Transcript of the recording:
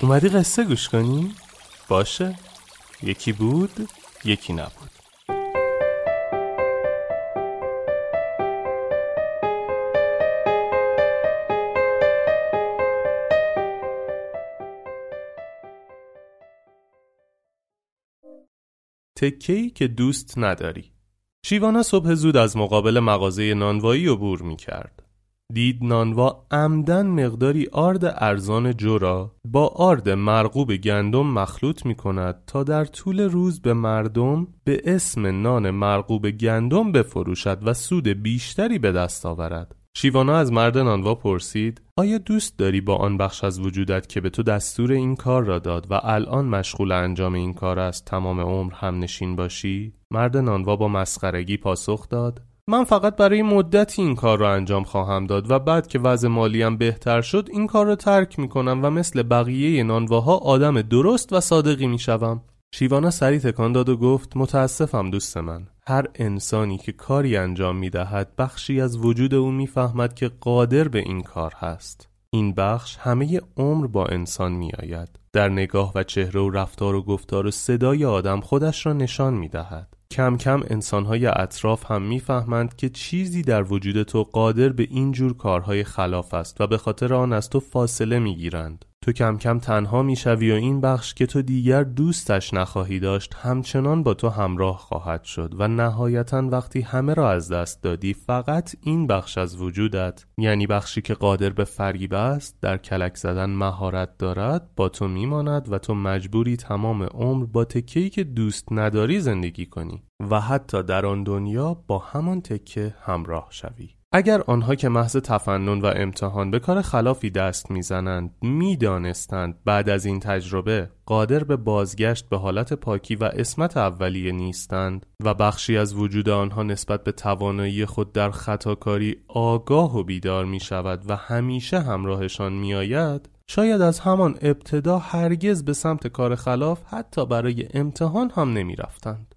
اومدی قصه گوش کنی؟ باشه. یکی بود، یکی نبود. تکه‌ای که دوست نداری. شیوانا صبح زود از مقابل مغازه نانوایی عبور می‌کرد. دید نانوا عمدن مقداری آرد ارزان جو را با آرد مرغوب گندم مخلوط می کند تا در طول روز به مردم به اسم نان مرغوب گندم بفروشد و سود بیشتری به دست آورد. شیوانا از مرد نانوا پرسید: آیا دوست داری با آن بخش از وجودت که به تو دستور این کار را داد و الان مشغول انجام این کار است تمام عمر همنشین باشی؟ مرد نانوا با مسخرگی پاسخ داد: من فقط برای مدتی این کار را انجام خواهم داد و بعد که وضع مالیم بهتر شد این کار را ترک میکنم و مثل بقیه نانواها آدم درست و صادقی میشوم. شیوانا سری تکان داد و گفت: متاسفم دوست من. هر انسانی که کاری انجام میدهد بخشی از وجود او میفهمد که قادر به این کار هست. این بخش همه عمر با انسان میآید. در نگاه و چهره و رفتار و گفتار و صدای آدم خودش را نشان میدهد. کم کم انسان‌های اطراف هم می‌فهمند که چیزی در وجود تو قادر به این جور کارهای خلاف است و به خاطر آن از تو فاصله می‌گیرند. تو کم کم تنها می‌شوی و این بخش که تو دیگر دوستش نخواهی داشت همچنان با تو همراه خواهد شد و نهایتاً وقتی همه را از دست دادی فقط این بخش از وجودت، یعنی بخشی که قادر به فریب است، در کلک زدن مهارت دارد، با تو می‌ماند و تو مجبوری تمام عمر با تکه‌ای که دوست نداری زندگی کنی و حتی در آن دنیا با همان تکه همراه شوی. اگر آنها که محض تفنن و امتحان به کار خلافی دست میزنند میدانستند بعد از این تجربه قادر به بازگشت به حالت پاکی و عصمت اولیه نیستند و بخشی از وجود آنها نسبت به توانایی خود در خطاکاری آگاه و بیدار می شود و همیشه همراهشان می آید، شاید از همان ابتدا هرگز به سمت کار خلاف حتی برای امتحان هم نمی رفتند.